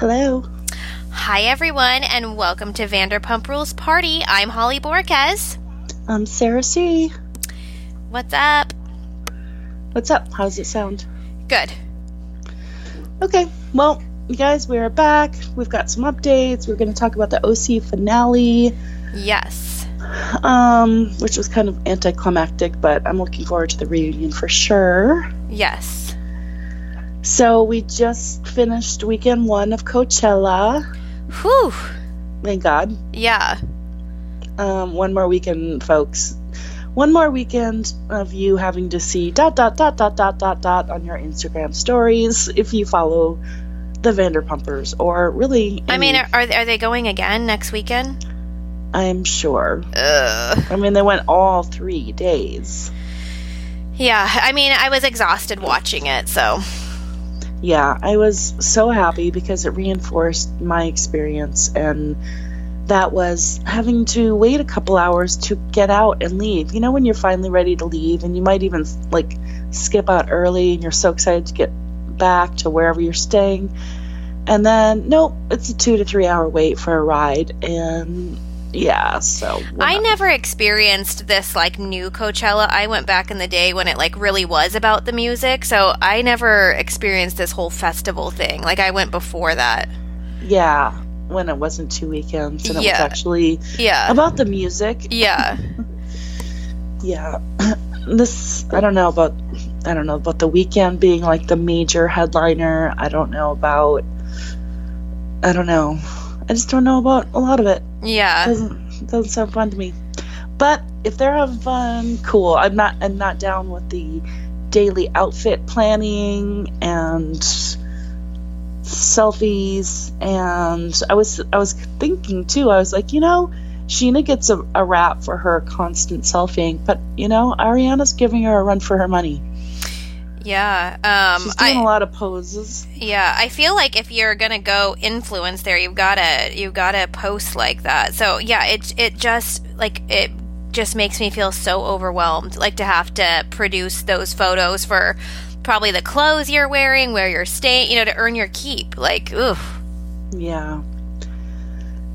Hello. Hi, everyone, and welcome to Vanderpump Rules Party. I'm Holly Borges. I'm Sarah C. What's up? What's up? How does it sound? Good. Okay. Well, you guys, we are back. We've got some updates. We're going to talk about the OC finale. Yes. Which was kind of anticlimactic, but I'm looking forward to the reunion for sure. Yes. So we just finished weekend one of Coachella. Whew. Thank God. Yeah. One more weekend, folks. One more weekend of you having to see ... on your Instagram stories if you follow the Vanderpumpers or really. I mean, are they going again next weekend? I'm sure. Ugh. I mean, they went all 3 days. Yeah. I mean, I was exhausted watching it, so. Yeah, I was so happy because it reinforced my experience, and that was having to wait a couple hours to get out and leave. You know, when you're finally ready to leave, and you might even, like, skip out early, and you're so excited to get back to wherever you're staying, and then, nope, it's a 2 to 3 hour wait for a ride, and yeah, so. Wow. I never experienced this, like, new Coachella. I went back in the day when it, like, really was about the music, so I never experienced this whole festival thing. Like, I went before that. Yeah, when it wasn't 2 weekends, and it was actually about the music. Yeah. Yeah. This, I don't know about the weekend being, like, the major headliner. I don't know. I just don't know about a lot of it. Yeah. Doesn't sound fun to me. But if they're having fun, cool. I'm not down with the daily outfit planning and selfies. And I was thinking, too, I was like, you know, Sheena gets a rap for her constant selfieing. But, you know, Ariana's giving her a run for her money. Yeah. She's doing a lot of poses. Yeah, I feel like if you're gonna go influence there, you've gotta post like that. So yeah, it just makes me feel so overwhelmed. Like to have to produce those photos for probably the clothes you're wearing, where you're staying, you know, to earn your keep. Like, oof. Yeah.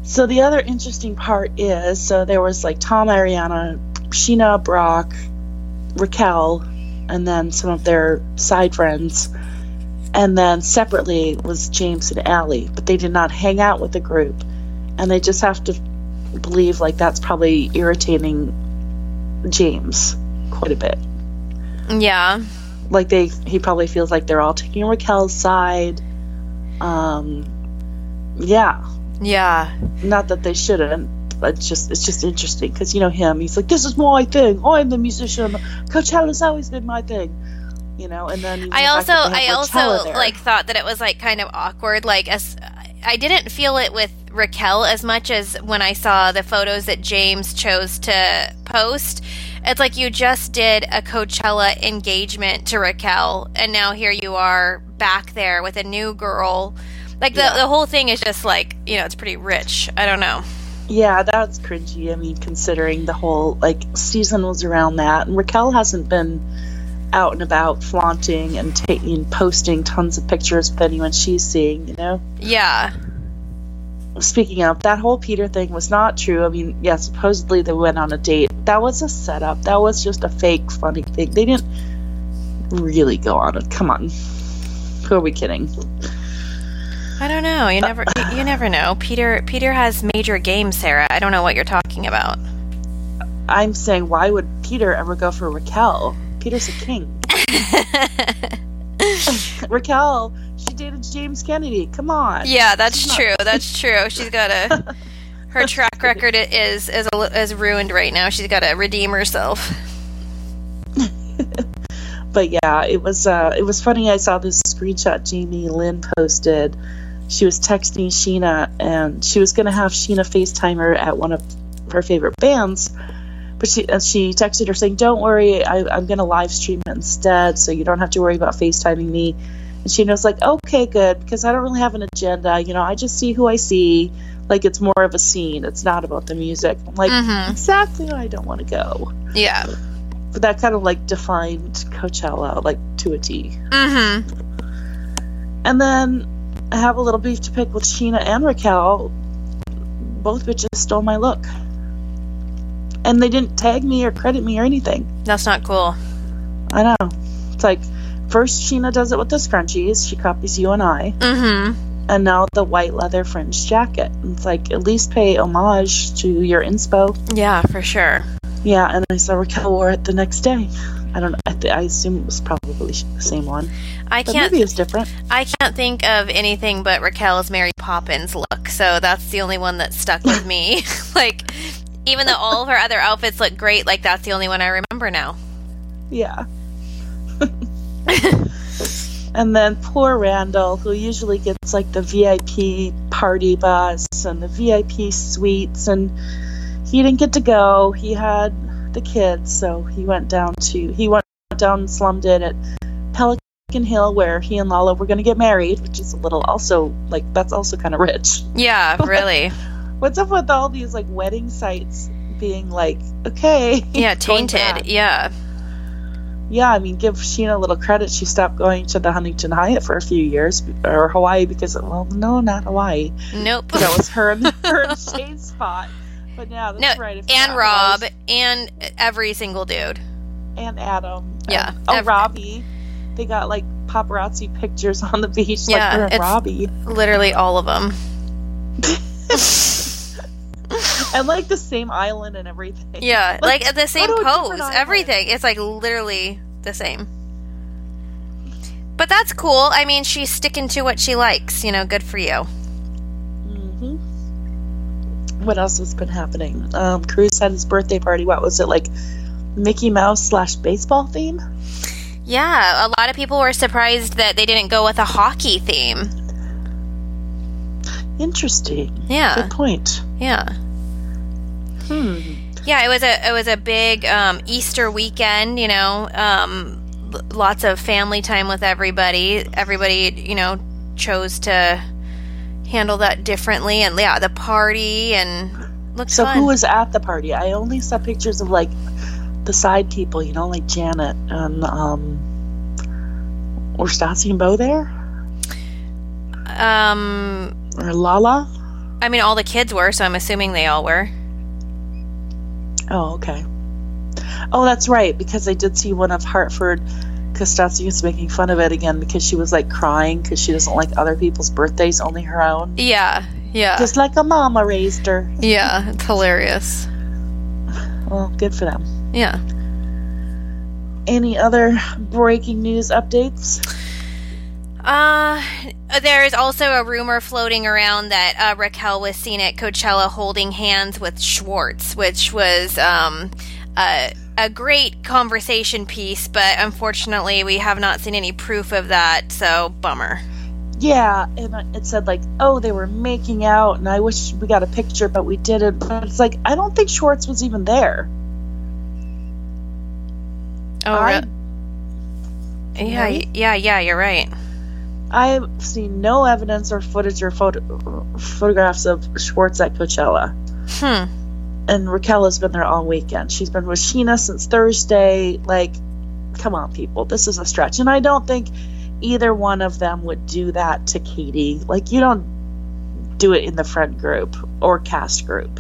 So the other interesting part is, so there was like Tom, Ariana, Sheena, Brock, Raquel, and then some of their side friends, and then separately was James and Allie, but they did not hang out with the group, and I just have to believe, like, that's probably irritating James quite a bit. Yeah. Like, he probably feels like they're all taking Raquel's side. Yeah. Yeah. Not that they shouldn't. It's just interesting because, you know, him, he's like, this is my thing, I'm the musician, Coachella's always been my thing, you know. And then I also like thought that it was like kind of awkward, like, as I didn't feel it with Raquel as much as when I saw the photos that James chose to post. It's like, you just did a Coachella engagement to Raquel, and now here you are back there with a new girl. Like, the whole thing is just like, you know, it's pretty rich. I don't know. Yeah, that's cringy. I mean, considering the whole, like, season was around that. And Raquel hasn't been out and about flaunting and posting tons of pictures of anyone she's seeing, you know? Yeah. Speaking of, that whole Peter thing was not true. I mean, yeah, supposedly they went on a date. That was a setup. That was just a fake, funny thing. They didn't really go on it. Come on. Who are we kidding? I don't know. You never know. Peter has major game, Sarah. I don't know what you're talking about. I'm saying, why would Peter ever go for Raquel? Peter's a king. Raquel, she dated James Kennedy. Come on. Yeah, that's true. That's true. She's got her track record is ruined right now. She's got to redeem herself. But yeah, it was funny. I saw this screenshot Jamie Lynn posted. She was texting Sheena, and she was going to have Sheena FaceTime her at one of her favorite bands. But she texted her saying, don't worry, I'm going to live stream it instead, so you don't have to worry about FaceTiming me. And Sheena's like, okay, good, because I don't really have an agenda. You know, I just see who I see. Like, it's more of a scene. It's not about the music. I'm like, Exactly, I don't want to go. Yeah. But that kind of, like, defined Coachella, like, to a T. Mm-hmm. And then have a little beef to pick with Sheena and Raquel. Both bitches stole my look. And they didn't tag me or credit me or anything. That's not cool. I know. It's like, first Sheena does it with the scrunchies. She copies you and I. Mm-hmm. And now the white leather fringed jacket. It's like, at least pay homage to your inspo. Yeah, for sure. Yeah, and I saw Raquel wore it the next day. I don't know. I assume it was probably the same one. Maybe it's different. I can't think of anything but Raquel's Mary Poppins look, so that's the only one that stuck with me. Like, even though all of her other outfits look great, like, that's the only one I remember now. Yeah. And then poor Randall, who usually gets, like, the VIP party bus and the VIP suites, and he didn't get to go. He had the kids, so he went down and slummed in at Pelican Hill, where he and Lala were going to get married, which is a little also, like, that's also kind of rich. Yeah, but really, what's up with all these, like, wedding sites being like, okay, yeah, tainted. Yeah, I mean, give Sheena a little credit. She stopped going to the Huntington Hyatt for a few years, or Hawaii, because, well, no, not Hawaii. Nope. That was her shade spot. But yeah, that's right. And Rob, and every single dude. And Adam. Yeah. Robbie. They got, like, paparazzi pictures on the beach. Yeah, like, we're it's Robbie. Literally all of them. And, like, the same island and everything. Yeah, like the same pose, everything. It's, like, literally the same. But that's cool. I mean, she's sticking to what she likes. You know, good for you. What else has been happening? Cruz had his birthday party. What was it, like, Mickey Mouse / baseball theme? Yeah, a lot of people were surprised that they didn't go with a hockey theme. Interesting. Yeah. Good point. Yeah. Yeah, it was a big Easter weekend, you know, lots of family time with everybody. Everybody, you know, chose to handle that differently, and yeah, the party, and looks so fun. Who was at the party? I only saw pictures of, like, the side people, you know, like Janet and were Stassi and Bo there? Or Lala? I mean, all the kids were, so I'm assuming they all were. Oh, okay. Oh, that's right, because I did see one of Hartford, because Stassi is making fun of it again, because she was, like, crying because she doesn't like other people's birthdays, only her own. Yeah. Just like a mama raised her. Yeah, it's hilarious. Well, good for them. Yeah. Any other breaking news updates? There is also a rumor floating around that Raquel was seen at Coachella holding hands with Schwartz, which was a great conversation piece, but unfortunately we have not seen any proof of that, so bummer. Yeah, and it said, like, oh, they were making out, and I wish we got a picture, but we didn't. But it's like, I don't think Schwartz was even there. Oh, right? Yeah, you're right. I've seen no evidence or footage or photographs of Schwartz at Coachella. And Raquel has been there all weekend. She's been with Sheena since Thursday. Like, come on, people. This is a stretch. And I don't think either one of them would do that to Katie. Like, you don't do it in the friend group or cast group.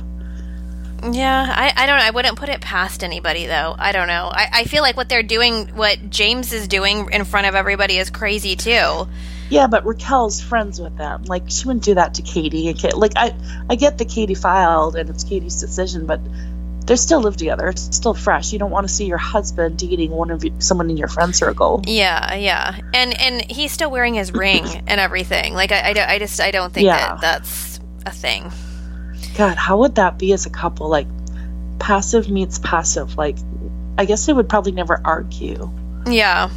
Yeah, I don't know. I wouldn't put it past anybody, though. I don't know. I feel like what they're doing, what James is doing in front of everybody is crazy, too. Yeah, but Raquel's friends with them. Like, she wouldn't do that to Katie. Like, I get that Katie filed, and it's Katie's decision, but they still live together. It's still fresh. You don't want to see your husband dating someone in your friend circle. Yeah. And he's still wearing his ring and everything. Like, I don't think that that's a thing. God, how would that be as a couple? Like, passive meets passive. Like, I guess they would probably never argue. Yeah.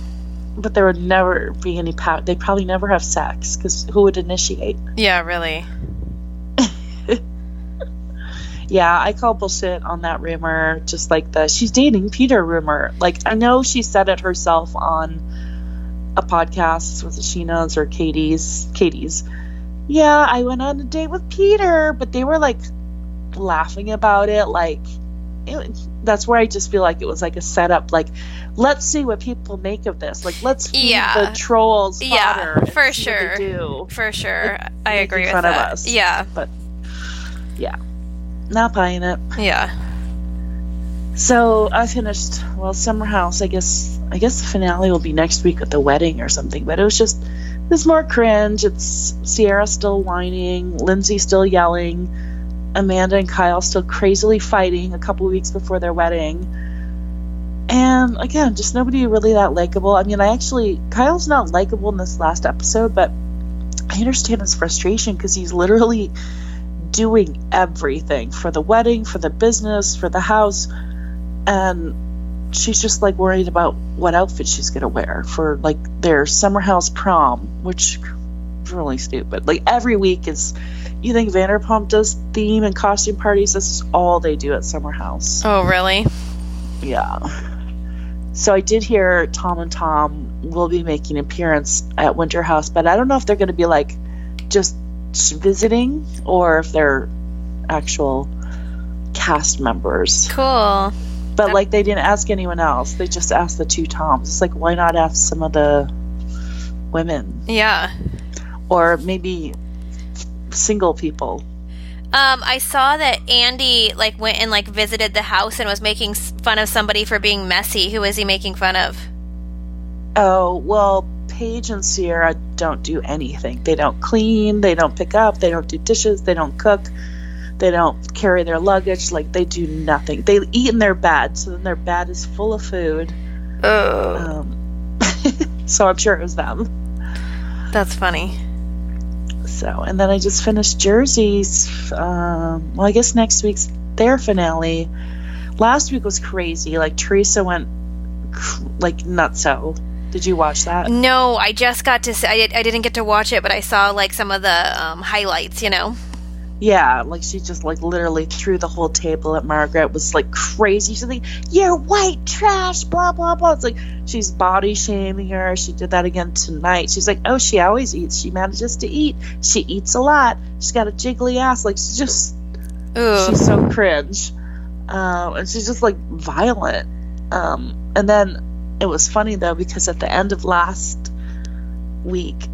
But there would never be any power. They'd probably never have sex, because who would initiate? Yeah, really. Yeah, I call bullshit on that rumor, just like the she's dating Peter rumor. Like, I know she said it herself on a podcast. Was it Sheena's or Katie's? Yeah, I went on a date with Peter, but they were, like, laughing about it, like, that's where I just feel like it was like a setup, like let's see what people make of this, like let's feed the trolls fodder for sure. For sure. I agree with that. Us. Yeah. But yeah. Not buying it. Yeah. So I finished Summer House, I guess the finale will be next week at the wedding or something, but it was just there's more cringe. It's Sierra still whining, Lindsay still yelling, Amanda and Kyle still crazily fighting a couple weeks before their wedding. And again, just nobody really that likable. I mean, Kyle's not likable in this last episode, but I understand his frustration because he's literally doing everything for the wedding, for the business, for the house. And she's just like worried about what outfit she's going to wear for like their Summer House prom, which is really stupid. Like every week is, you think Vanderpump does theme and costume parties? This is all they do at Summer House. Oh, really? Yeah. So I did hear Tom and Tom will be making an appearance at Winter House, but I don't know if they're going to be like just visiting or if they're actual cast members. Cool. But like they didn't ask anyone else. They just asked the two Toms. It's like, why not ask some of the women? Yeah. Or maybe single people. I saw that Andy like went and like visited the house and was making fun of somebody for being messy. Who is he making fun of? Oh, well, Paige and Sierra don't do anything. They don't clean, they don't pick up, they don't do dishes, they don't cook. They don't carry their luggage. Like, they do nothing. They eat in their bed, so then their bed is full of food. Oh. So I'm sure it was them. That's funny. So, and then I just finished Jersey's, I guess next week's their finale. Last week was crazy. Like, Teresa went, like, nutso. Did you watch that? No, I just got to see, I didn't get to watch it, but I saw, like, some of the highlights, you know? Yeah, like she just like literally threw the whole table at Margaret. It was like crazy. She's like, "You're white trash, blah blah blah." It's like she's body shaming her. She did that again tonight. She's like, "Oh, she always eats. She manages to eat. She eats a lot. She's got a jiggly ass." Like she's just, ugh. She's so cringe, and she's just like violent. And then it was funny though because at the end of last week,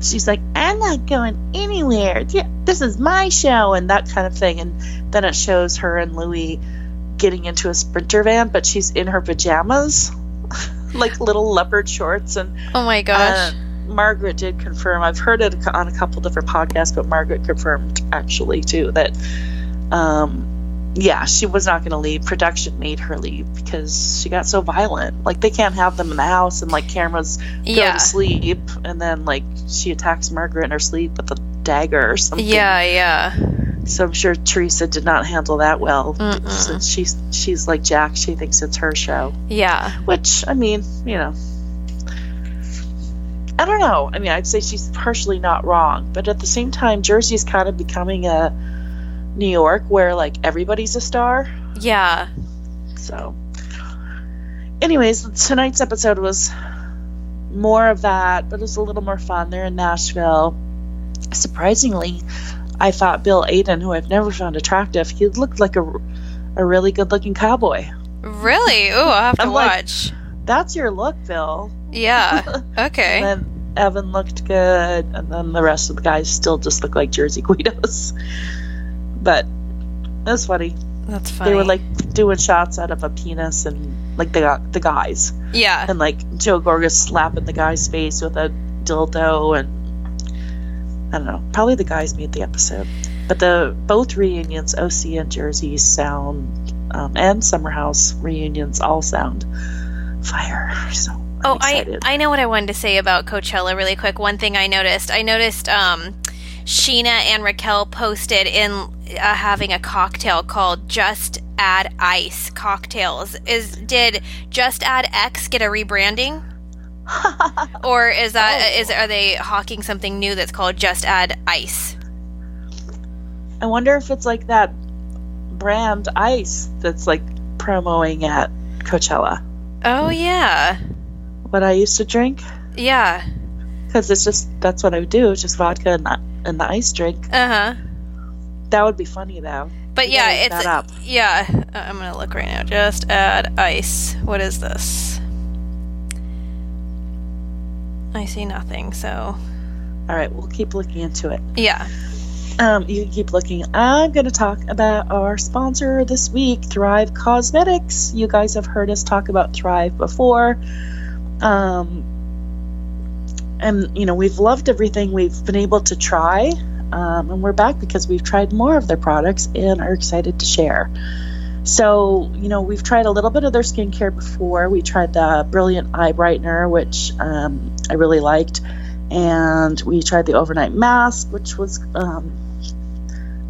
she's like, "I'm not going anywhere. This is my show," and that kind of thing. And then it shows her and Louis getting into a Sprinter van, but she's in her pajamas, like little leopard shorts. And oh my gosh, Margaret did confirm. I've heard it on a couple different podcasts, but Margaret confirmed actually too that, she was not going to leave. Production made her leave because she got so violent. Like, they can't have them in the house and, like, cameras go to sleep. And then, like, she attacks Margaret in her sleep with a dagger or something. Yeah, yeah. So I'm sure Teresa did not handle that well. Mm-mm. Since she's like Jax, she thinks it's her show. Yeah. Which, I mean, you know. I don't know. I mean, I'd say she's partially not wrong. But at the same time, Jersey's kind of becoming a New York where like everybody's a star. Yeah. So anyways, tonight's episode was more of that, but it was a little more fun. They're in Nashville. Surprisingly, I thought Bill Aden, who I've never found attractive, he looked like a really good looking cowboy. Really? Oh, I'll have to watch. Like, that's your look, Bill. Yeah. Okay. And then Evan looked good, and then the rest of the guys still just look like Jersey Guidos. But that's funny. That's funny. They were like doing shots out of a penis and like they got the guys. Yeah. And like Joe Gorgas slapping the guy's face with a dildo and I don't know. Probably the guys made the episode. But both reunions, OC and Jersey, sound and Summer House reunions all sound fire. So I'm excited. I know what I wanted to say about Coachella really quick. One thing I noticed Sheena and Raquel posted in having a cocktail called Just Add Ice Cocktails. Did Just Add X get a rebranding? Or is that are they hawking something new that's called Just Add Ice? I wonder if it's like that brand Ice that's like promoting at Coachella. Oh yeah. What I used to drink? Yeah. Because it's just that's what I would do, just vodka and the ice drink. Uh huh. That would be funny though. But yeah, I'm gonna look right now. Just add ice. What is this? I see nothing, so. All right, we'll keep looking into it. Yeah. You can keep looking. I'm going to talk about our sponsor this week, Thrive Cosmetics. You guys have heard us talk about Thrive before. And, you know, we've loved everything we've been able to try. And we're back because we've tried more of their products and are excited to share. So, you know, we've tried a little bit of their skincare before. We tried the Brilliant Eye Brightener, which I really liked. And we tried the Overnight Mask, which was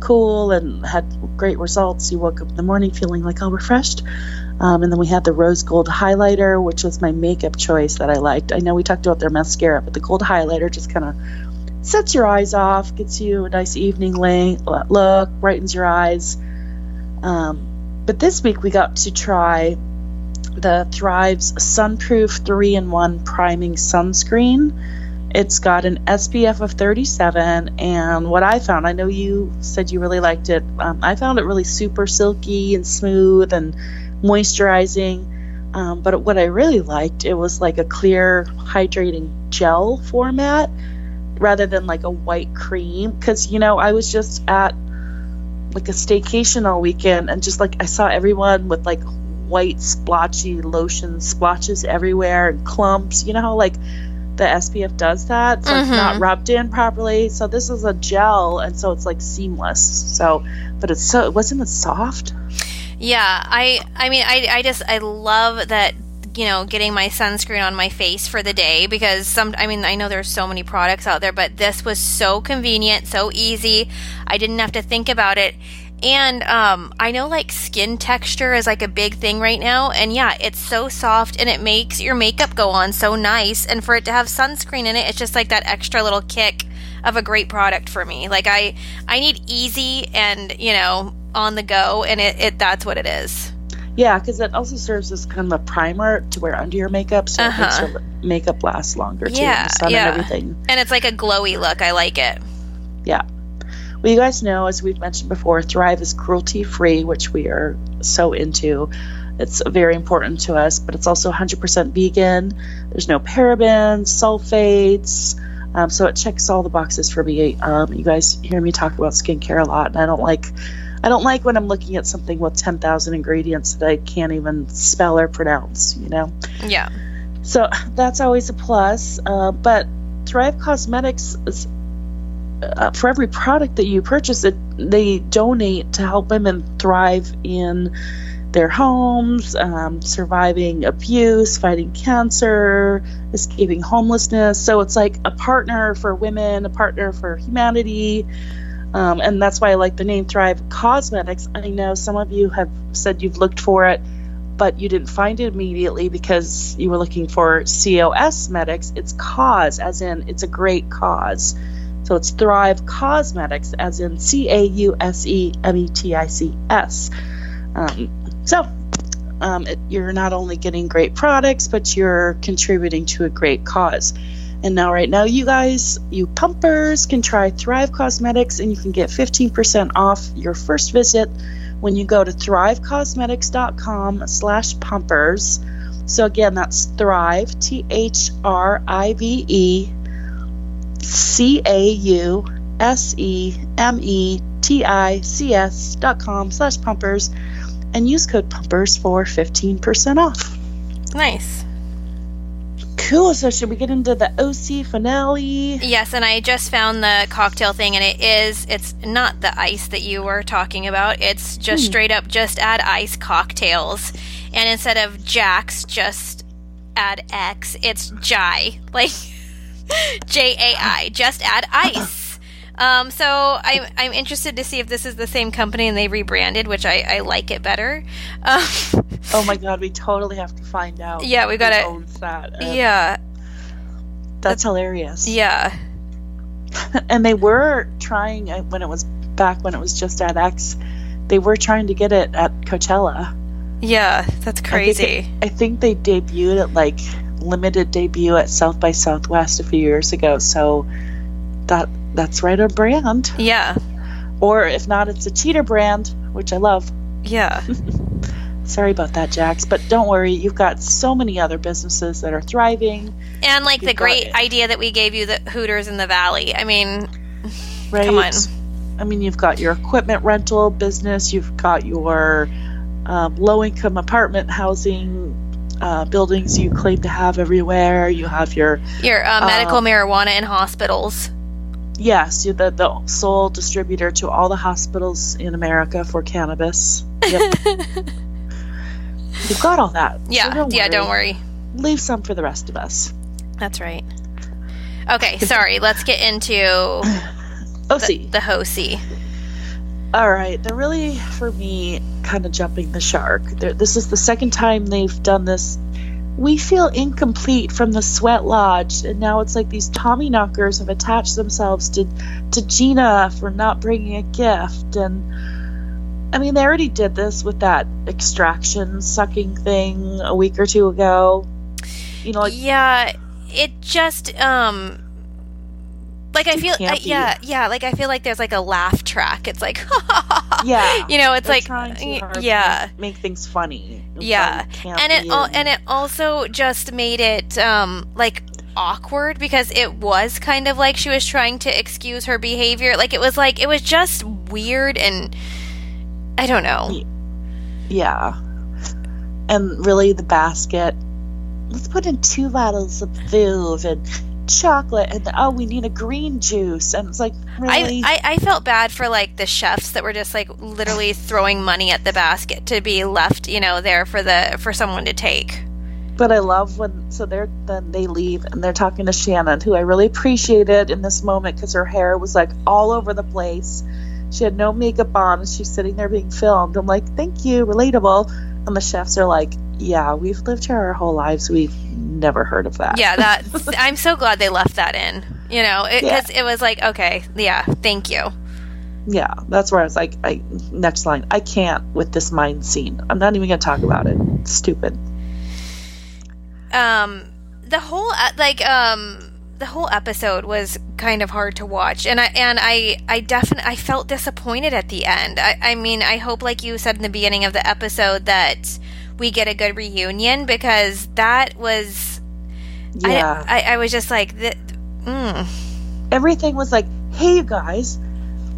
cool and had great results. You woke up in the morning feeling like all refreshed. And then we had the Rose Gold Highlighter, which was my makeup choice that I liked. I know we talked about their mascara, but the Gold Highlighter just kind of sets your eyes off, gets you a nice evening look, brightens your eyes. But this week we got to try the Thrive's Sunproof 3-in-1 Priming Sunscreen. It's got an SPF of 37, and what I found, I know you said you really liked it. I found it really super silky and smooth and moisturizing, but what I really liked, it was like a clear hydrating gel format rather than like a white cream, because, you know, I was just at like a staycation all weekend, and just like I saw everyone with like white splotchy lotion splotches everywhere and clumps. You know how like the SPF does that, so it's not rubbed in properly. So this is a gel, and so it's like seamless. So, but it's so, wasn't it soft? Yeah, I mean, I love that, you know, getting my sunscreen on my face for the day, because I know there's so many products out there, but this was so convenient, so easy. I didn't have to think about it. And I know like skin texture is like a big thing right now, and yeah, it's so soft and it makes your makeup go on so nice, and for it to have sunscreen in it, it's just like that extra little kick of a great product for me. Like I need easy and, you know, on the go, and it that's what it is. Yeah, because it also serves as kind of a primer to wear under your makeup, so it makes your makeup last longer too. Yeah, yeah. And everything. And it's like a glowy look. I like it. Yeah. Well, you guys know, as we've mentioned before, Thrive is cruelty-free, which we are so into. It's very important to us, but it's also 100% vegan. There's no parabens, sulfates, so it checks all the boxes for me. You guys hear me talk about skincare a lot, and I don't like when I'm looking at something with 10,000 ingredients that I can't even spell or pronounce, you know? Yeah. So that's always a plus, but Thrive Cosmetics is... for every product that you purchase, they donate to help women thrive in their homes, surviving abuse, fighting cancer, escaping homelessness. So it's like a partner for women, a partner for humanity. And that's why I like the name Thrive Cosmetics. I know some of you have said you've looked for it, but you didn't find it immediately because you were looking for Cosmetics. It's cause, as in it's a great cause. So it's Thrive Cosmetics, as in Causemetics. You're not only getting great products, but you're contributing to a great cause. And now, right now, you guys, you pumpers, can try Thrive Cosmetics, and you can get 15% off your first visit when you go to thrivecosmetics.com/pumpers. So again, that's Thrive, Thrive. Causemetics.com/pumpers, and use code pumpers for 15% off. Nice. Cool. So should we get into the OC finale? Yes, and I just found the cocktail thing, and it's not the ice that you were talking about. It's just straight up just add ice cocktails, and instead of Jax, just add X. It's Jai, like Jai, just add ice. So I'm interested to see if this is the same company and they rebranded, which I like it better. Oh my god, we totally have to find out. Yeah, we gotta. Who owns that? Yeah, that's hilarious. Yeah, and they were trying when it was just at X. They were trying to get it at Coachella. Yeah, that's crazy. I think they debuted at like. Limited debut at South by Southwest a few years ago, so that's right on brand. Yeah. Or if not, it's a cheater brand. which I love. Yeah. Sorry about that, Jax, but don't worry. You've got so many other businesses that are thriving. And like the great idea that we gave you, the Hooters in the Valley. I mean, right? Come on. I mean, you've got your equipment rental business. You've got your low-income apartment housing buildings you claim to have everywhere. You have your medical marijuana in hospitals. Yes, you're the sole distributor to all the hospitals in America for cannabis. Yep. You've got all that. Yeah, so don't worry. Leave some for the rest of us. That's right. Okay, sorry. Let's get into OC. The OC. All right. They're really, for me, kind of jumping the shark. This is the second time they've done this. We feel incomplete from the sweat lodge, and now it's like these Tommy knockers have attached themselves to Gina for not bringing a gift. And I mean, they already did this with that extraction sucking thing a week or two ago. You know, like, yeah, it just like I feel like I feel like there's like a laugh track. It's like yeah, you know, it's like yeah, make things funny. Yeah, and it also just made it like awkward because it was kind of like she was trying to excuse her behavior. Like it was just weird, and I don't know. Yeah, and really the basket. Let's put in 2 bottles of food and chocolate, and oh, we need a green juice, and it's like really? I felt bad for like the chefs that were just like literally throwing money at the basket to be left, you know, there for someone to take. But I love when they leave and they're talking to Shannon, who I really appreciated in this moment because her hair was like all over the place. She had no makeup on, and she's sitting there being filmed. I'm like, thank you, relatable. And the chefs are like, yeah, we've lived here our whole lives. We've never heard of that. Yeah, that I'm so glad they left that in. You know, because it was like, okay, yeah, thank you. Yeah, that's where I was like, next line, I can't with this mind scene. I'm not even going to talk about it. It's stupid. The whole the whole episode was kind of hard to watch, and I felt disappointed at the end. I mean, I hope, like you said in the beginning of the episode, that we get a good reunion, because that was, yeah. I was just like, everything was like, hey, you guys,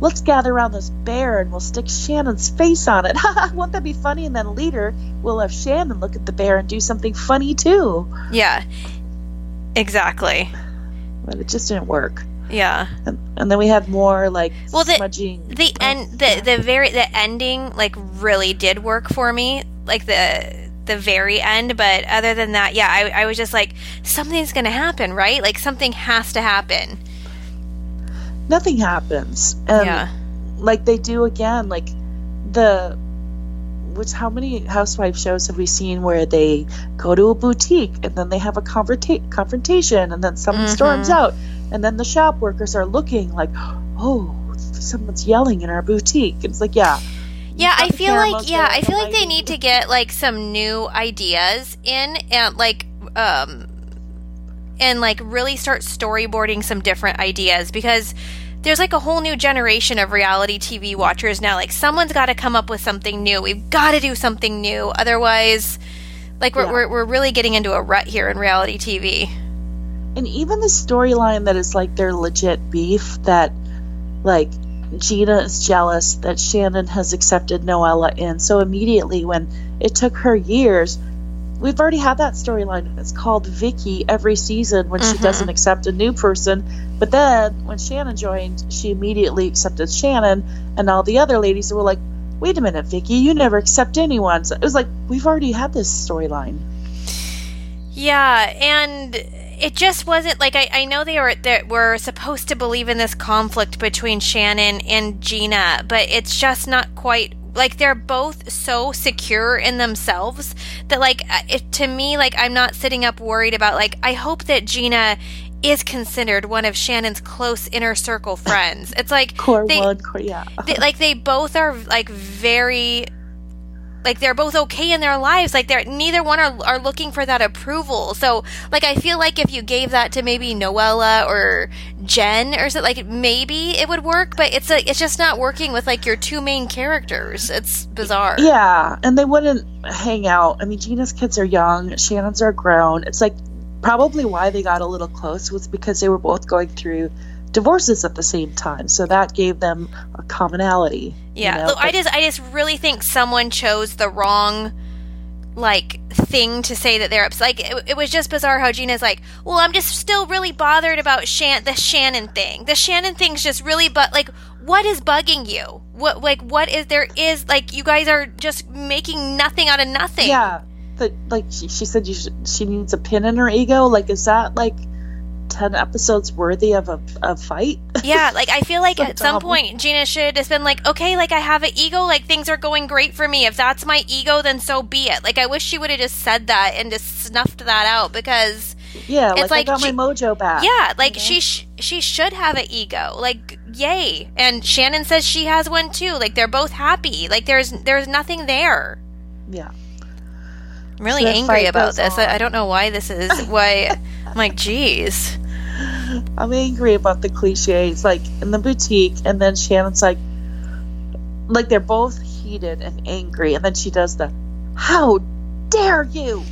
let's gather around this bear and we'll stick Shannon's face on it. Won't that be funny? And then later we'll have Shannon look at the bear and do something funny too. Yeah, exactly. But it just didn't work. Yeah. And then we had more like smudging. The ending like really did work for me, like the very end. But other than that, yeah, I was just like, something's gonna happen, right? Like something has to happen. Nothing happens. And yeah. Like they do again, like how many housewife shows have we seen where they go to a boutique and then they have a confrontation and then someone storms out, and then the shop workers are looking like, oh, someone's yelling in our boutique. It's like, yeah, I feel like they need to get like some new ideas in, and like and like really start storyboarding some different ideas, because there's like a whole new generation of reality TV watchers now. Like someone's got to come up with something new. We've got to do something new. Otherwise, like we're really getting into a rut here in reality TV. And even the storyline that is like their legit beef, that like Gina is jealous that Shannon has accepted Noella in so immediately when it took her years. We've already had that storyline. It's called Vicky every season when she doesn't accept a new person. But then when Shannon joined, she immediately accepted Shannon, and all the other ladies were like, wait a minute, Vicky, you never accept anyone. So it was like, we've already had this storyline. Yeah, and it just wasn't like, I know they were supposed to believe in this conflict between Shannon and Gina, but it's just not quite. Like, they're both so secure in themselves that, like, to me, like, I'm not sitting up worried about, like, I hope that Gina is considered one of Shannon's close inner circle friends. It's like, core one, core, yeah. They both are, like, very Like, they're both okay in their lives. Like, they're neither one are looking for that approval. So, like, I feel like if you gave that to maybe Noella or Jen or something, like, maybe it would work. But it's just not working with, like, your two main characters. It's bizarre. Yeah, and they wouldn't hang out. I mean, Gina's kids are young. Shannon's are grown. It's, like, probably why they got a little close was because they were both going through divorces at the same time, so that gave them a commonality. Yeah, look, I just really think someone chose the wrong, like, thing to say that they're upset. Like, it was just bizarre how Gina's like, well, I'm just still really bothered about the Shannon thing. The Shannon thing's just really, but like, what is bugging you? What, like, what is there is, like, you guys are just making nothing out of nothing. Yeah, but like she said, she needs a pin in her ego. Like, is that like 10 episodes worthy of a fight? Yeah, like, I feel like so at some point Gina should have been like, okay, like, I have an ego, like, things are going great for me. If that's my ego, then so be it. Like, I wish she would have just said that and just snuffed that out, because yeah, it's like I got my mojo back. Yeah, like, you know? She should have an ego. Like, yay. And Shannon says she has one too. Like, they're both happy. Like, there's nothing there. Yeah. I'm really angry about this. I don't know why this is why. I'm like, geez. I'm angry about the cliches, like, in the boutique, and then Shannon's like they're both heated and angry, and then she does the, how dare you?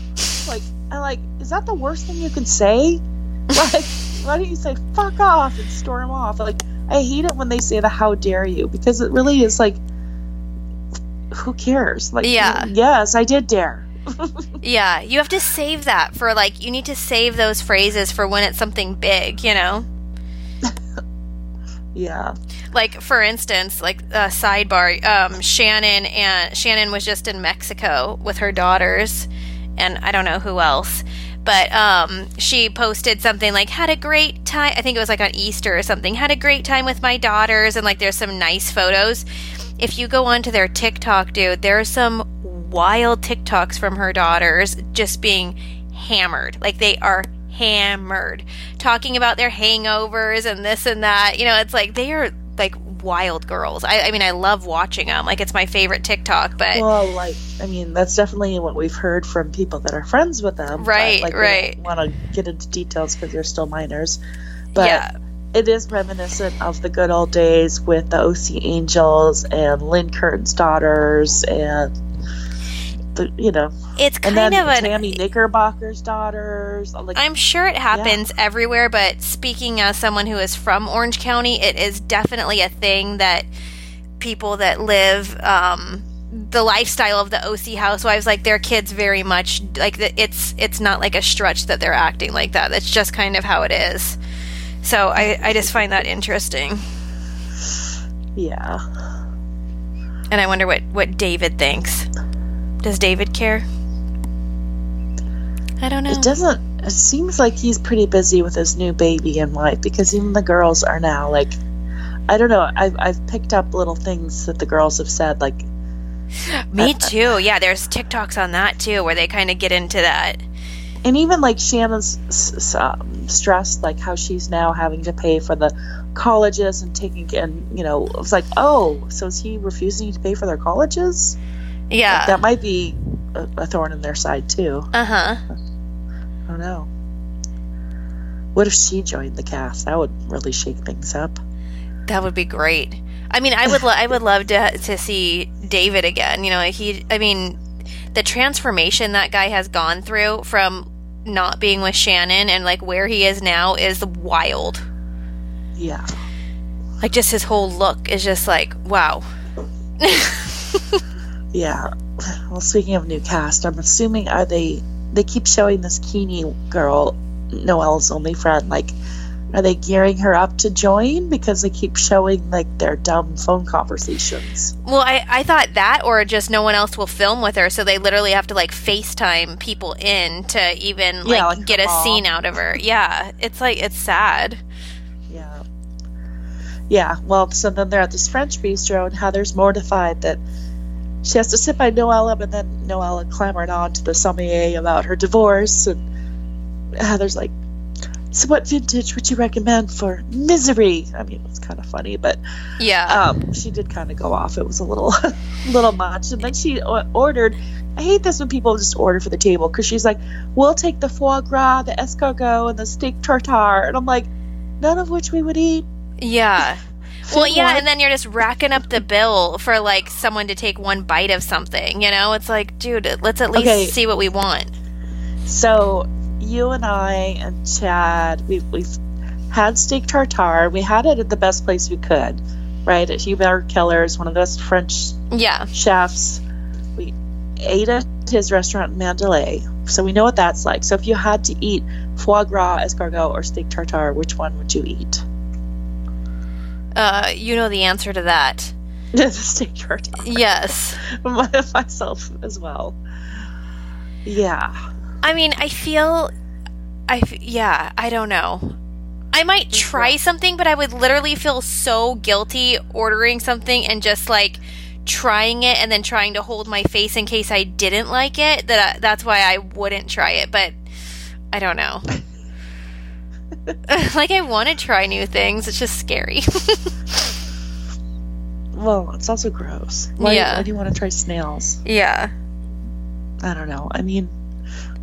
Like, I'm like, is that the worst thing you can say? Like, why don't you say fuck off and storm off? Like, I hate it when they say the how dare you, because it really is like, who cares? Like, yeah. Yes, I did dare. Yeah, you have to save that for, like, you need to save those phrases for when it's something big, you know? Yeah. Like, for instance, like, sidebar, Shannon was just in Mexico with her daughters, and I don't know who else, but she posted something like, had a great time, I think it was, like, on Easter or something, had a great time with my daughters, and, like, there's some nice photos. If you go onto their TikTok, dude, there are some wild TikToks from her daughters just being hammered. Like, they are hammered, talking about their hangovers and this and that. You know, it's like they are like wild girls. I mean, I love watching them. Like, it's my favorite TikTok. But well, like, I mean, that's definitely what we've heard from people that are friends with them. Right, but, like, right. Want to get into details because they're still minors. But yeah. It is reminiscent of the good old days with the OC Angels and Lynn Curtin's daughters and. You know, it's kind and then of Tammy Knickerbocker's daughters. Like, I'm sure it happens everywhere, but speaking as someone who is from Orange County, it is definitely a thing that people that live the lifestyle of the OC housewives, like, their kids very much like it's not like a stretch that they're acting like that. That's just kind of how it is. So I just find that interesting. Yeah. And I wonder what David thinks. Does David care? I don't know. It doesn't. It seems like he's pretty busy with his new baby in life, because even the girls are now like, I don't know. I've picked up little things that the girls have said. Like, me too. Yeah, there's TikToks on that too, where they kind of get into that. And even like Shannon's stressed, like how she's now having to pay for the colleges and taking, and you know, it's like, oh, so is he refusing to pay for their colleges? Yeah. Like, that might be a thorn in their side, too. Uh-huh. I don't know. What if she joined the cast? That would really shake things up. That would be great. I mean, I would love to see David again. You know, I mean, the transformation that guy has gone through from not being with Shannon and, like, where he is now is wild. Yeah. Like, just his whole look is just like, wow. Yeah. Well, speaking of new cast, I'm assuming they keep showing this Keeney girl, Noelle's only friend. Like, are they gearing her up to join? Because they keep showing, like, their dumb phone conversations. Well, I thought that, or just no one else will film with her, so they literally have to, like, FaceTime people in to even, like, yeah, like get a scene out of her. Yeah. It's like, it's sad. Yeah. Yeah. Well, so then they're at this French bistro, and Heather's mortified that she has to sit by Noella, but then Noella clamored on to the sommelier about her divorce, and Heather's like, so what vintage would you recommend for Misery? I mean, it's kind of funny, but yeah, she did kind of go off. It was a little much. And then she ordered, I hate this when people just order for the table, because she's like, we'll take the foie gras, the escargot, and the steak tartare. And I'm like, none of which we would eat. Yeah. Well, yeah, and then you're just racking up the bill for, like, someone to take one bite of something, you know? It's like, dude, let's at least see what we want. So you and I and Chad, we've had steak tartare. We had it at the best place we could, right? At Hubert Keller's, one of the best French chefs. We ate at his restaurant in Mandalay, so we know what that's like. So if you had to eat foie gras, escargot, or steak tartare, which one would you eat? You know the answer to that. The steak tartare. Yes. Myself as well. Yeah. I mean, I don't know. I might try something, but I would literally feel so guilty ordering something and just, like, trying it and then trying to hold my face in case I didn't like it. That's why I wouldn't try it, but I don't know. Like, I want to try new things. It's just scary. Well, it's also gross. Why do you want to try snails? Yeah. I don't know. I mean,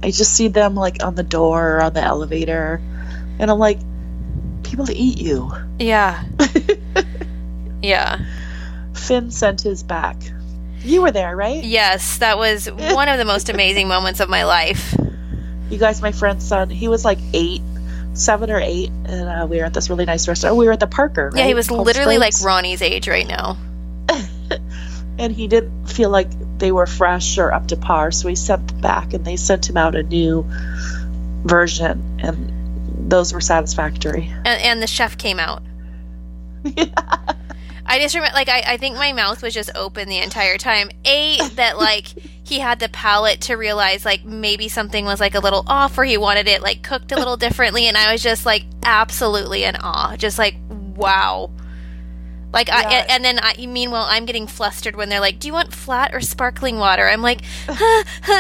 I just see them, like, on the door or on the elevator, and I'm like, people eat you. Yeah. Yeah. Finn sent his back. You were there, right? Yes. That was one of the most amazing moments of my life. You guys, my friend's son, he was, like, 7 or 8, and we were at this really nice restaurant. We were at the Parker, right? Yeah, he was Home literally Springs. Like Ronnie's age right now. And he didn't feel like they were fresh or up to par, so he sent them back, and they sent him out a new version, and those were satisfactory. And the chef came out. Yeah. I just remember, like, I think my mouth was just open the entire time. That, like, he had the palate to realize, like, maybe something was, like, a little off, or he wanted it, like, cooked a little differently, and I was just, like, absolutely in awe. Just, like, wow. Like, yeah. Meanwhile, I'm getting flustered when they're like, do you want flat or sparkling water? I'm like,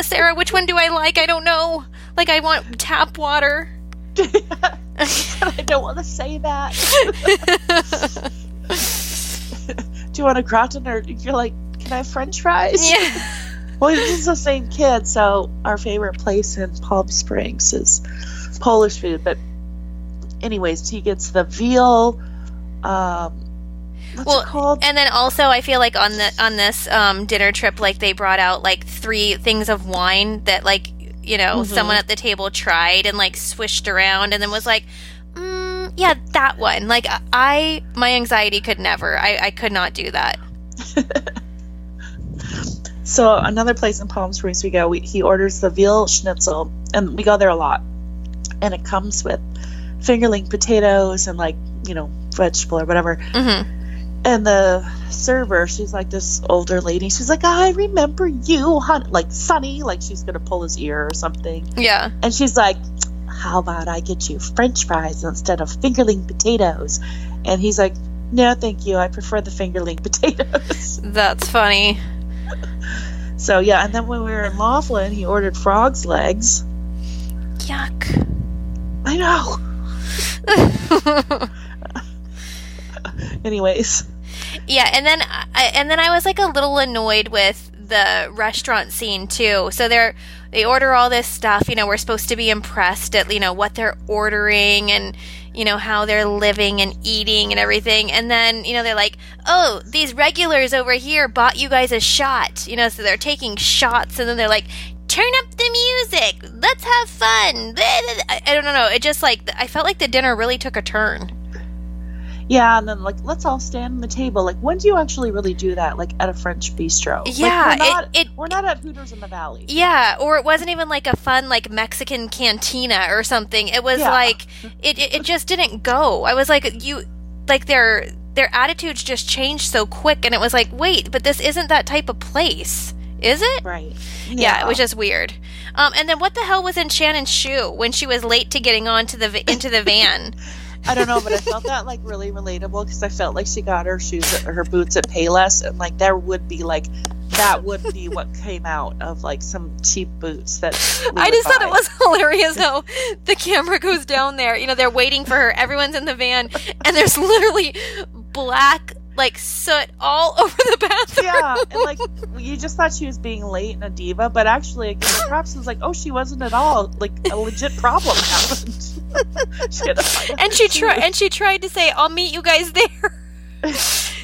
Sarah, which one do I like? I don't know. Like, I want tap water. I don't want to say that. Do you want a gratin, or you're like, can I have french fries? Yeah. Well, he's the same kid, so our favorite place in Palm Springs is Polish food. But anyways, he gets the veal. What's it called? And then also, I feel like on this dinner trip, like, they brought out, like, 3 things of wine that, like, you know, someone at the table tried and, like, swished around, and then was like, yeah, that one. Like, my anxiety could never. I could not do that. So another place in Palm Springs we go, he orders the veal schnitzel, and we go there a lot. And it comes with fingerling potatoes and, like, you know, vegetable or whatever. And the server, she's like this older lady. She's like, I remember you, honey. Like, Sonny, like, she's going to pull his ear or something. Yeah. And she's like, how about I get you french fries instead of fingerling potatoes? And he's like, no, thank you. I prefer the fingerling potatoes. That's funny. So, yeah, and then when we were in Laughlin, he ordered frog's legs. Yuck. I know. Anyways. Yeah, and then I was, like, a little annoyed with the restaurant scene, too. So they order all this stuff, you know, we're supposed to be impressed at, you know, what they're ordering and, you know, how they're living and eating and everything. And then, you know, they're like, oh, these regulars over here bought you guys a shot. You know, so they're taking shots, and then they're like, turn up the music. Let's have fun. I don't know. It just, like, I felt like the dinner really took a turn. Yeah, and then, like, let's all stand on the table. Like, when do you actually really do that, like, at a French bistro? Yeah. Like, we're not at Hooters in the Valley. Yeah, or it wasn't even, like, a fun, like, Mexican cantina or something. It was, like, it just didn't go. I was like, their attitudes just changed so quick, and it was like, wait, but this isn't that type of place, is it? Right. Yeah, it was just weird. And then what the hell was in Shannon's shoe when she was late to getting into the van? I don't know, but I felt that like really relatable because I felt like she got her shoes, or her boots at Payless, and like there would be like that would be what came out of like some cheap boots that I just thought it was hilarious how the camera goes down there. You know, they're waiting for her. Everyone's in the van, and there's literally black like soot all over the bathroom. Yeah, and like you just thought she was being late and a diva, but actually, again, perhaps it was like, oh, she wasn't at all. Like a legit problem happened. she tried to say, I'll meet you guys there.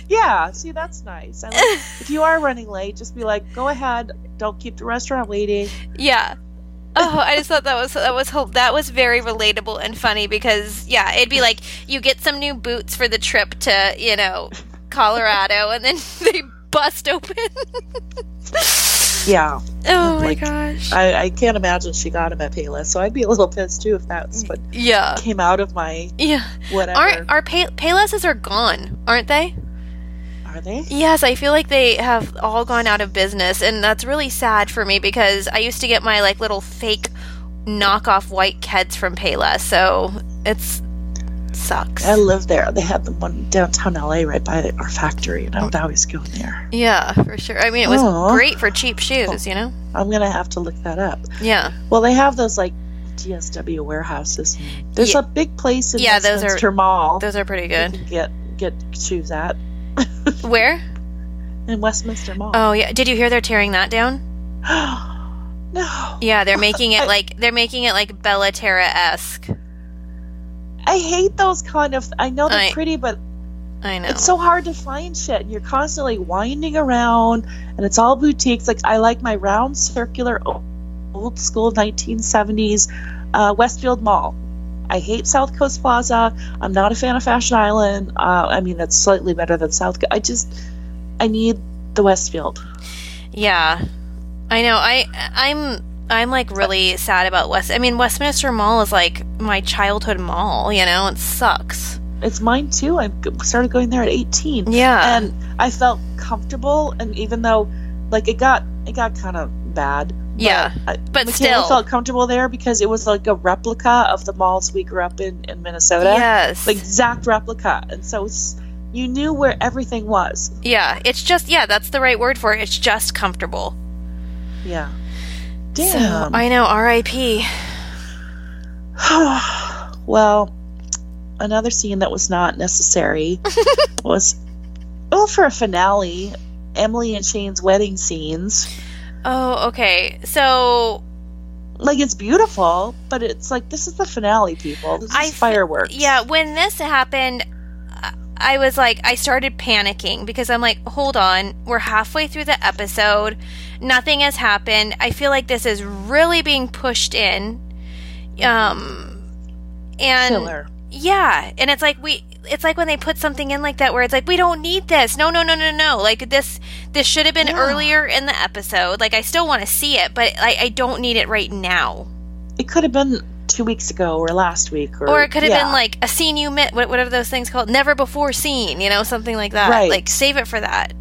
Yeah, see, that's nice. And like, if you are running late, just be like, go ahead, don't keep the restaurant waiting. Yeah. Oh, I just thought that was very relatable and funny because yeah, it'd be like you get some new boots for the trip to, you know, Colorado, and then they bust open. Yeah. Oh like, my gosh. I can't imagine she got him at Payless, so I'd be a little pissed too if that's what came out of my whatever. Paylesses are gone, aren't they? Are they? Yes, I feel like they have all gone out of business, and that's really sad for me because I used to get my like little fake knockoff white Keds from Payless, so it's sucks. I live there. They had the one downtown LA right by our factory, and I would always go there. Yeah, for sure. I mean, it was great for cheap shoes, you know? I'm going to have to look that up. Yeah. Well, they have those, like, DSW warehouses. There's a big place in Westminster Mall. Those are pretty good. You can get shoes at. Where? In Westminster Mall. Oh, yeah. Did you hear they're tearing that down? No. Yeah, they're making it like Bella Terra-esque. I hate those kind of... I know they're pretty, but... I know. It's so hard to find shit, and you're constantly winding around, and it's all boutiques. Like, I like my round, circular, old-school 1970s Westfield Mall. I hate South Coast Plaza. I'm not a fan of Fashion Island. I mean, that's slightly better than South... I need the Westfield. Yeah. I know. I'm like really sad about Westminster Mall is like my childhood mall, you know, it sucks. It's mine too. I started going there at 18. Yeah. And I felt comfortable, and even though like it got kind of bad. Yeah. But still I felt comfortable there because it was like a replica of the malls we grew up in Minnesota. Yes. Like exact replica. And so you knew where everything was. Yeah. It's just that's the right word for it. It's just comfortable. Yeah. Damn. So, I know, R.I.P. Well, another scene that was not necessary was, for a finale, Emily and Shane's wedding scenes. Oh, okay. So... like, it's beautiful, but it's like, this is the finale, people. This is fireworks. Yeah, when this happened, I was like, I started panicking because I'm like, hold on, we're halfway through the episode, nothing has happened. I feel like this is really being pushed in. And filler. Yeah. And it's like when they put something in like that where it's like, we don't need this. No. Like this should have been earlier in the episode. Like I still want to see it, but I don't need it right now. It could have been 2 weeks ago or last week. Or it could have been like a scene you missed, whatever those things called, never before seen, you know, something like that. Right. Like save it for that.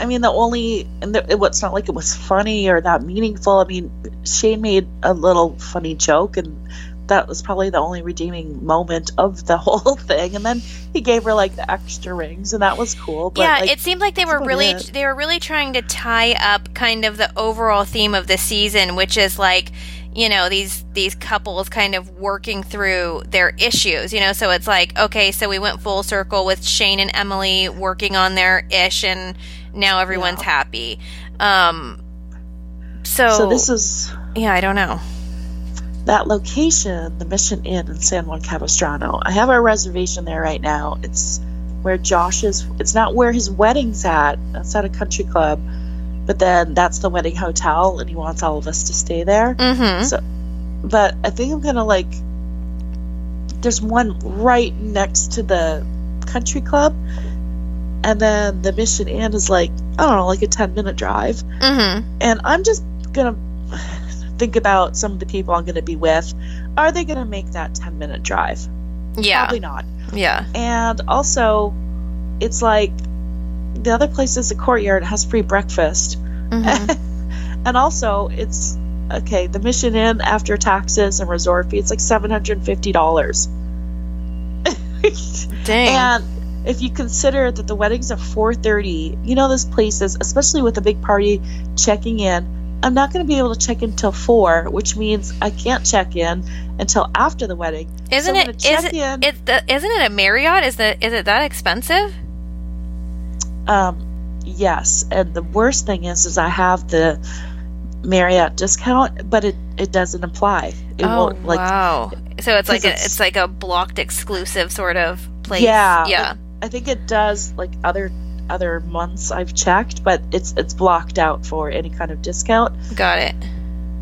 I mean, it's not like it was funny or that meaningful. I mean, Shane made a little funny joke, and that was probably the only redeeming moment of the whole thing. And then he gave her like the extra rings, and that was cool. But, yeah, it seemed like they were really trying to tie up kind of the overall theme of the season, which is like, you know, these couples kind of working through their issues, you know, so it's like, okay, so we went full circle with Shane and Emily working on their ish, and now everyone's happy. So this is... yeah, I don't know. That location, the Mission Inn in San Juan Capistrano, I have our reservation there right now. It's where Josh is... it's not where his wedding's at. That's at a country club. But then that's the wedding hotel, and he wants all of us to stay there. Mm-hmm. So, but I think I'm going to, like... there's one right next to the country club, and then the Mission Inn is like, I don't know, like a 10-minute drive. Mm-hmm. And I'm just going to think about some of the people I'm going to be with. Are they going to make that 10-minute drive? Yeah. Probably not. Yeah. And also, it's like, the other place is the Courtyard. It has free breakfast. Mm-hmm. And also, it's, okay, the Mission Inn, after taxes and resort fee, it's like $750. perfect. Dang. And if you consider that the wedding's at 4:30, you know those places, especially with a big party checking in, I'm not going to be able to check in till 4, which means I can't check in until after the wedding. Isn't it a Marriott? Is it that expensive? Yes, and the worst thing is I have the Marriott discount, but it doesn't apply. Wow. So it's like a blocked exclusive sort of place. Yeah. I think it does like other months I've checked, but it's blocked out for any kind of discount. Got it.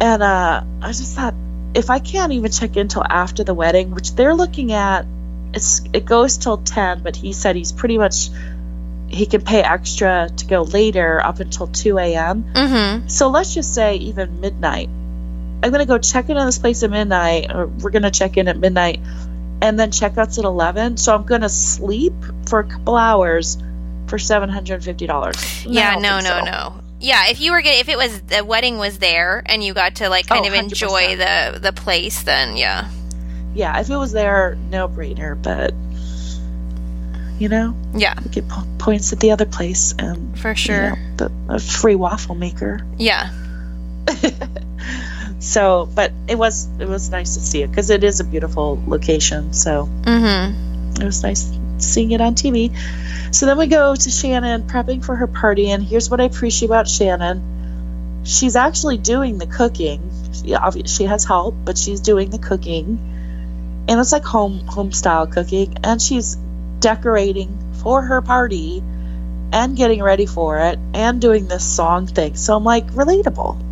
And I just thought, if I can't even check in till after the wedding, which they're looking at, it goes till 10, but he said he's pretty much. He can pay extra to go later up until 2 a.m. Mm-hmm. So let's just say even midnight. I'm going to go check in on this place at midnight, or we're going to check in at midnight, and then checkout's at 11. So I'm going to sleep for a couple hours for $750. No. Yeah, if it was the wedding was there and you got to like kind of enjoy the place, then yeah. Yeah, if it was there, no brainer, but. You know? Yeah. You get points at the other place. For sure. You know, a free waffle maker. Yeah. So, but it was nice to see it because it is a beautiful location. So It was nice seeing it on TV. So then we go to Shannon prepping for her party. And here's what I appreciate about Shannon. She's actually doing the cooking. She has help, but she's doing the cooking. And it's like home style cooking. And she's decorating for her party and getting ready for it and doing this song thing. So I'm like, relatable.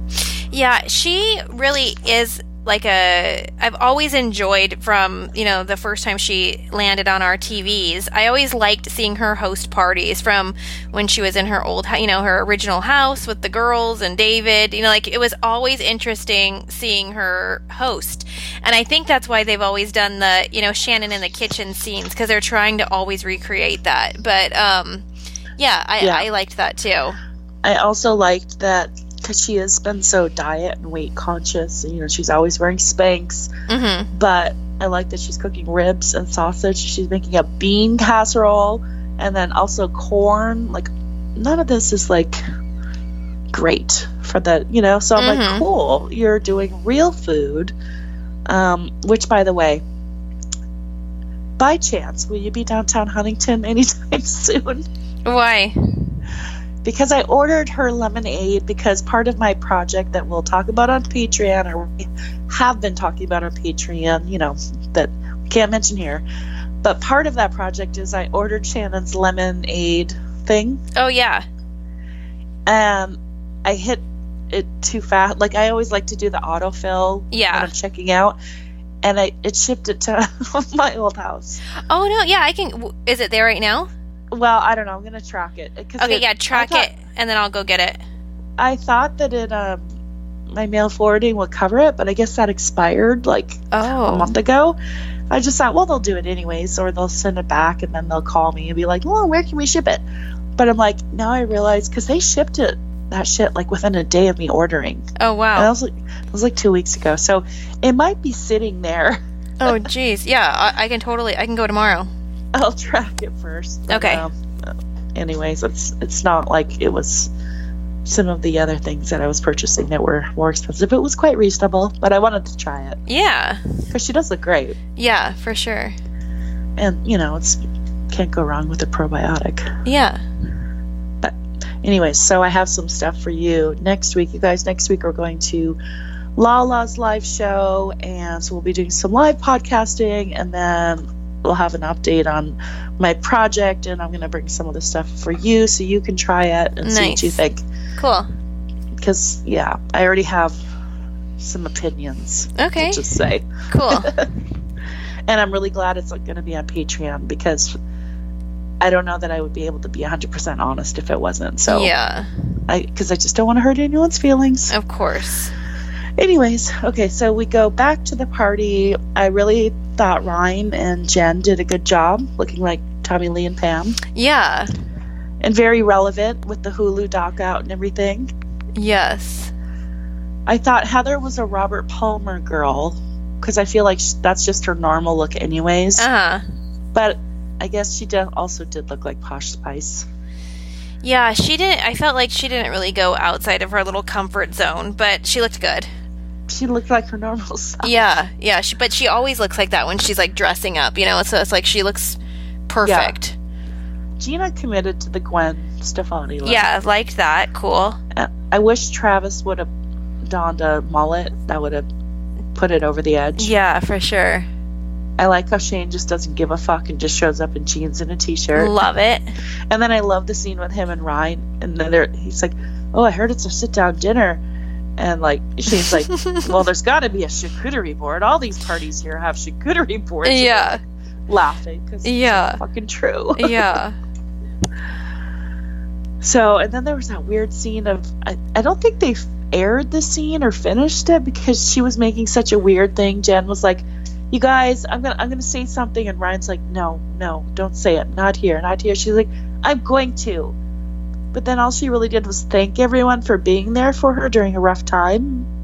Yeah, she really is like I've always enjoyed from, you know, the first time she landed on our TVs. I always liked seeing her host parties from when she was in her old, you know, her original house with the girls and David, you know, like it was always interesting seeing her host. And I think that's why they've always done the, you know, Shannon in the kitchen scenes, because they're trying to always recreate that. But I liked that too. I also liked that because she has been so diet and weight conscious. You know, she's always wearing Spanx. Mm-hmm. But I like that she's cooking ribs and sausage. She's making a bean casserole and then also corn. Like, none of this is like great for the, you know. So I'm like, cool, you're doing real food. Which, by the way, by chance, will you be downtown Huntington anytime soon? Why? Because I ordered her lemonade because part of my project that we'll talk about on Patreon, or we have been talking about on Patreon, you know, that we can't mention here. But part of that project is I ordered Shannon's lemonade thing. Oh, yeah. I hit it too fast. Like, I always like to do the autofill when I'm checking out. And it shipped it to my old house. Oh, no. Yeah, I can. Is it there right now? Well, I don't know. I'm going to track it. Track it, and then I'll go get it. I thought that my mail forwarding would cover it, but I guess that expired a month ago. I just thought, well, they'll do it anyways, or they'll send it back, and then they'll call me and be like, well, where can we ship it? But I'm like, now I realize, because they shipped it, that shit, like within a day of me ordering. Oh, wow. And that was like 2 weeks ago. So it might be sitting there. Oh, geez. Yeah, I can go tomorrow. I'll track it first. But, okay. Anyways, it's not like it was some of the other things that I was purchasing that were more expensive. It was quite reasonable, but I wanted to try it. Yeah. Because she does look great. Yeah, for sure. And, you know, can't go wrong with a probiotic. Yeah. But anyways, so I have some stuff for you next week. You guys, next week we're going to Lala's live show, and so we'll be doing some live podcasting, and then we'll have an update on my project, and I'm going to bring some of the stuff for you so you can try it and see what you think. Cool. Because, yeah, I already have some opinions. Okay. To just say. Cool. And I'm really glad it's going to be on Patreon because I don't know that I would be able to be 100% honest if it wasn't. So, yeah. Because I just don't want to hurt anyone's feelings. Of course. Anyways, okay, so we go back to the party. I really thought Ryan and Jen did a good job looking like Tommy Lee and Pam. Yeah. And very relevant with the Hulu doc out and everything. Yes. I thought Heather was a Robert Palmer girl because I feel like that's just her normal look anyways. Uh-huh. But I guess she also did look like Posh Spice. Yeah, I felt like she didn't really go outside of her little comfort zone, but she looked good. She looked like her normal self. Yeah. But she always looks like that when she's, like, dressing up, you know? So it's like she looks perfect. Yeah. Gina committed to the Gwen Stefani look. Yeah, I liked that. Cool. I wish Travis would have donned a mullet. That would have put it over the edge. Yeah, for sure. I like how Shane just doesn't give a fuck and just shows up in jeans and a t-shirt. Love it. And then I love the scene with him and Ryan. And then he's like, oh, I heard it's a sit-down dinner. And, like, Shane's like, well, there's got to be a charcuterie board. All these parties here have charcuterie boards. Yeah. Like, laughing because it's fucking true. Yeah. And then there was that weird scene of, I don't think they aired the scene or finished it because she was making such a weird thing. Jen was like, you guys, I'm gonna say something. And Ryan's like, no, don't say it. Not here. She's like, I'm going to. But then all she really did was thank everyone for being there for her during a rough time.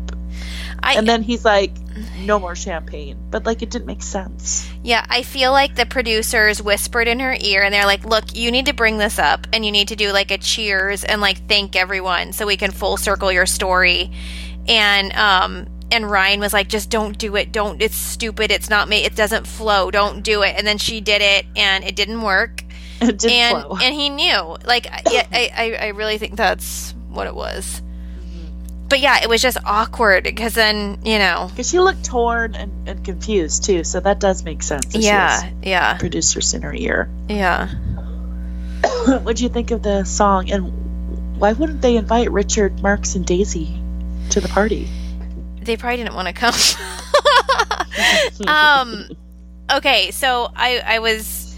And then he's like, no more champagne. But, like, it didn't make sense. Yeah, I feel like the producers whispered in her ear, and they're like, look, you need to bring this up, and you need to do, like, a cheers and, like, thank everyone so we can full circle your story. And Ryan was like, just don't do it. It's stupid. It's not me. It doesn't flow. Don't do it. And then she did it, and it didn't work. It did flow. And he knew. Like, I really think that's what it was. But yeah, it was just awkward because then, you know. Because she looked torn and confused too, so that does make sense. Yeah. Producers in her ear. Yeah. What'd you think of the song? And why wouldn't they invite Richard, Marks, and Daisy to the party? They probably didn't want to come. Okay, so I was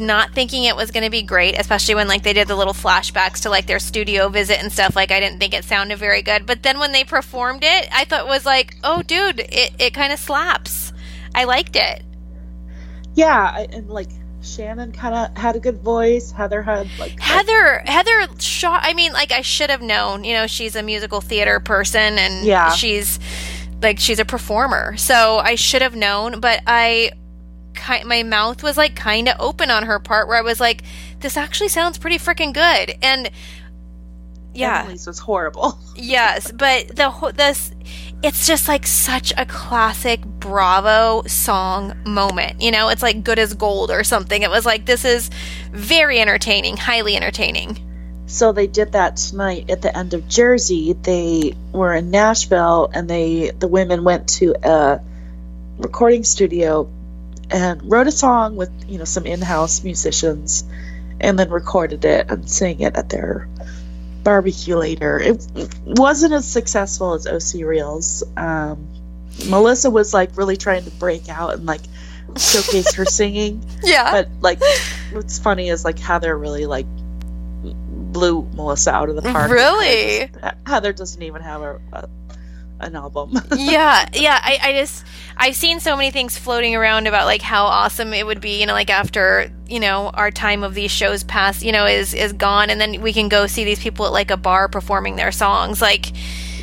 not thinking it was going to be great, especially when, like, they did the little flashbacks to, like, their studio visit and stuff. Like, I didn't think it sounded very good. But then when they performed it, I thought it was like, oh, dude, it kind of slaps. I liked it. Yeah, and, like, Shannon kind of had a good voice. Heather had, like... Heather shot... I mean, like, I should have known. You know, she's a musical theater person, and she's, like, she's a performer. So I should have known, but my mouth was, like, kind of open on her part where I was like, this actually sounds pretty freaking good. And Emily's was horrible. Yes, but it's just, like, such a classic Bravo song moment, you know? It's like good as gold or something. It was like, this is very entertaining, highly entertaining. So they did that tonight at the end of Jersey. They were in Nashville, and the women went to a recording studio and wrote a song with, you know, some in-house musicians, and then recorded it and sang it at their barbecue later. It wasn't as successful as OC Reels. Melissa was, like, really trying to break out and, like, showcase her singing. Yeah. But, like, what's funny is, like, Heather really, like, blew Melissa out of the park. Really? Heather doesn't even have an album. I've seen so many things floating around about, like, how awesome it would be, you know, like, after, you know, our time of these shows past, you know, is gone, and then we can go see these people at, like, a bar performing their songs. Like,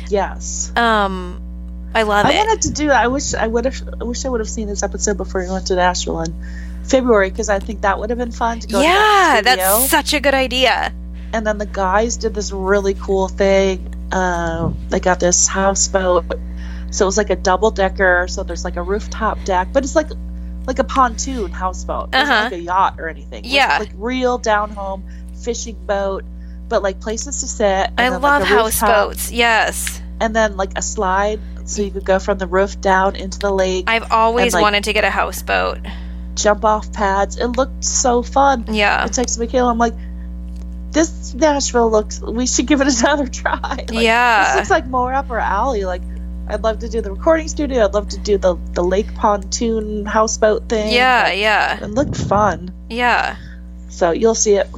yes. I wish I would have seen this episode before we went to Nashville in February, because I think that would have been fun to go to that studio. That's such a good idea. And then the guys did this really cool thing. They got this houseboat, so it was like a double decker. So there's like a rooftop deck, but it's like a pontoon houseboat. It's not like a yacht or anything. Yeah, like real down home fishing boat, but like places to sit. And I love houseboats. Yes, and then like a slide, so you could go from the roof down into the lake. I've always wanted to get a houseboat. Jump off pads. It looked so fun. Yeah, I texted Michaela. I'm like, this Nashville looks... we should give it another try. Like, yeah. This looks like more up our alley. Like, I'd love to do the recording studio. I'd love to do the lake pontoon houseboat thing. Yeah, like, yeah. It looked fun. Yeah. So you'll see it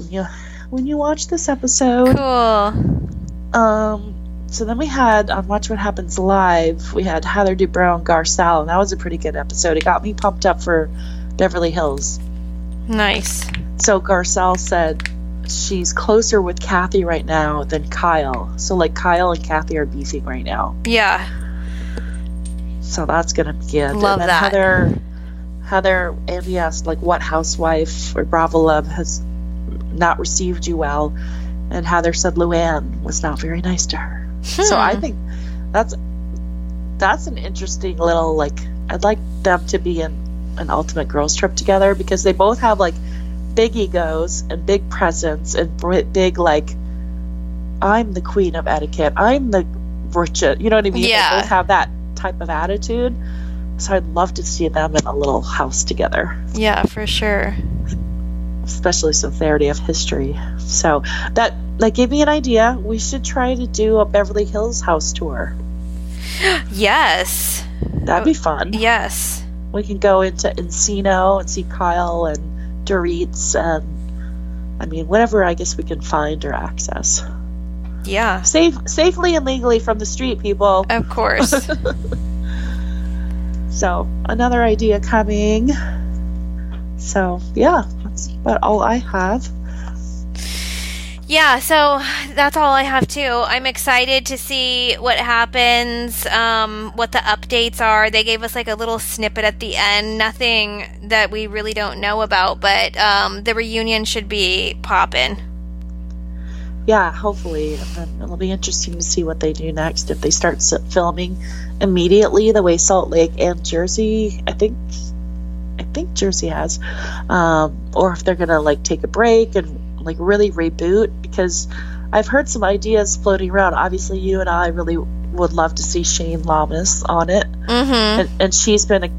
when you watch this episode. Cool. So then we had, on Watch What Happens Live, we had Heather Dubrow and Garcelle, and that was a pretty good episode. It got me pumped up for Beverly Hills. Nice. So Garcelle said... she's closer with Kathy right now than Kyle. So, like, Kyle and Kathy are beefing right now. Yeah. So that's going to be good. Love that. Heather Heather, and we asked, like, what housewife or Bravo Love has not received you well? And Heather said Luann was not very nice to her. So I think that's an interesting little, like, I'd like them to be in an ultimate girls trip together, because they both have, like, big egos and big presence and big, like, I'm the queen of etiquette, I'm the virtue, you know what I mean? Yeah. They both have that type of attitude. So I'd love to see them in a little house together. Yeah, for sure. Especially sincerity of history. So that gave me an idea. We should try to do a Beverly Hills house tour. Yes. That'd be fun. Yes. We can go into Encino and see Kyle and Dorit's and, I mean, whatever I guess we can find or access. Yeah. Safely and legally from the street, people. Of course. So, another idea coming. So, yeah, that's about all I have. Yeah, so that's all I have, too. I'm excited to see what happens, what the updates are. They gave us, like, a little snippet at the end. Nothing that we really don't know about, but the reunion should be poppin'. Yeah, hopefully. And it'll be interesting to see what they do next. If they start filming immediately, the way Salt Lake and Jersey, I think Jersey has, or if they're gonna, like, take a break and, like, really reboot, because I've heard some ideas floating around. Obviously, you and I really would love to see Shane Lamas on it, and she's been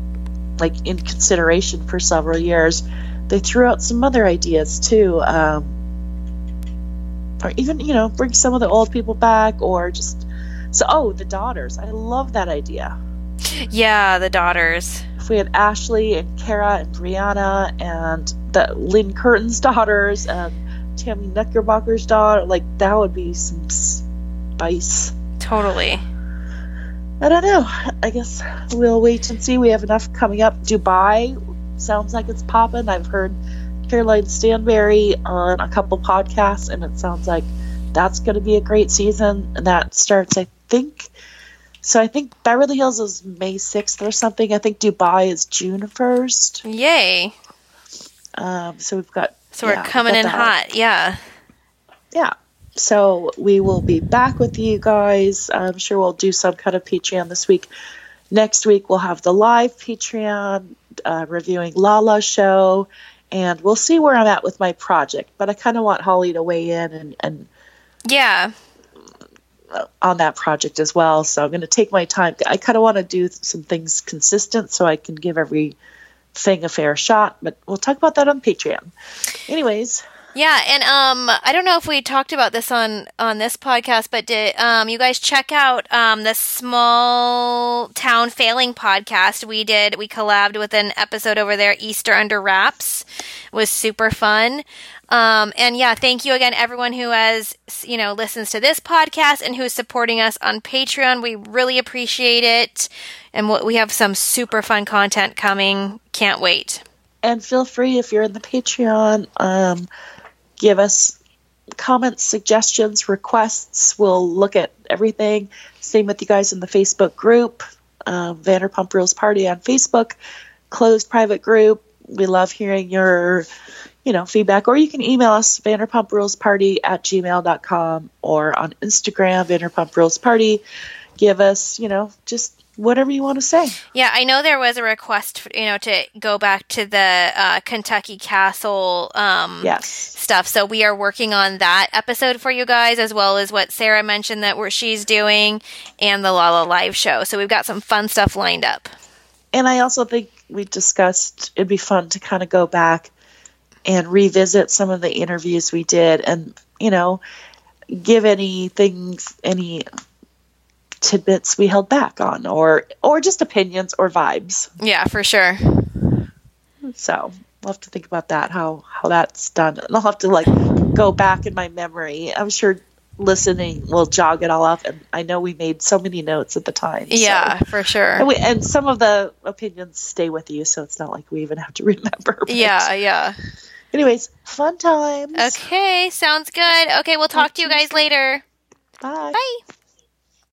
like in consideration for several years. They threw out some other ideas too. Or even, you know, bring some of the old people back, or just the daughters. I love that idea. Yeah, the daughters. If we had Ashley and Kara and Brianna and the Lynn Curtin's daughters and Tammy Knickerbocker's daughter, like, that would be some spice. Totally. I don't know. I guess we'll wait and see. We have enough coming up. Dubai sounds like it's popping. I've heard Caroline Stanberry on a couple podcasts, and it sounds like that's going to be a great season, and that starts, I think Beverly Hills is May 6th or something. I think Dubai is June 1st. Yay. We're coming in hot. Yeah So we will be back with you guys. I'm sure we'll do some kind of Patreon this week. Next week we'll have the live Patreon reviewing Lala's show. And we'll see where I'm at with my project. But I kind of want Holly to weigh in and yeah, on that project as well. So I'm going to take my time. I kind of want to do some things consistent so I can give everything a fair shot. But we'll talk about that on Patreon. Anyways. Yeah, and I don't know if we talked about this on this podcast, but did you guys check out the Small Town Failing podcast? We collabed with an episode over there, Easter Under Wraps. It was super fun. And yeah, thank you again, everyone who has, listens to this podcast and who's supporting us on Patreon. We really appreciate it. And we have some super fun content coming. Can't wait. And feel free, if you're in the Patreon, give us comments, suggestions, requests. We'll look at everything. Same with you guys in the Facebook group, Vanderpump Rules Party on Facebook, closed private group. We love hearing your, feedback. Or you can email us, VanderpumpRulesParty@gmail.com, or on Instagram, Vanderpump Rules Party. Give us, just whatever you want to say. Yeah, I know there was a request, to go back to the Kentucky Castle stuff. So we are working on that episode for you guys, as well as what Sarah mentioned that she's doing, and the Lala Live show. So we've got some fun stuff lined up. And I also think we discussed it'd be fun to kind of go back and revisit some of the interviews we did, and, give any tidbits we held back on, or just opinions or vibes. Yeah, for sure. So we'll have to think about that, how that's done, and I'll have to go back in my memory. I'm sure listening will jog it all up, and I know we made so many notes at the time. Yeah, so. For sure. And some of the opinions stay with you, so it's not like we even have to remember. Yeah. Anyways, fun times. Okay, sounds good. Okay, we'll talk to you guys later. Bye.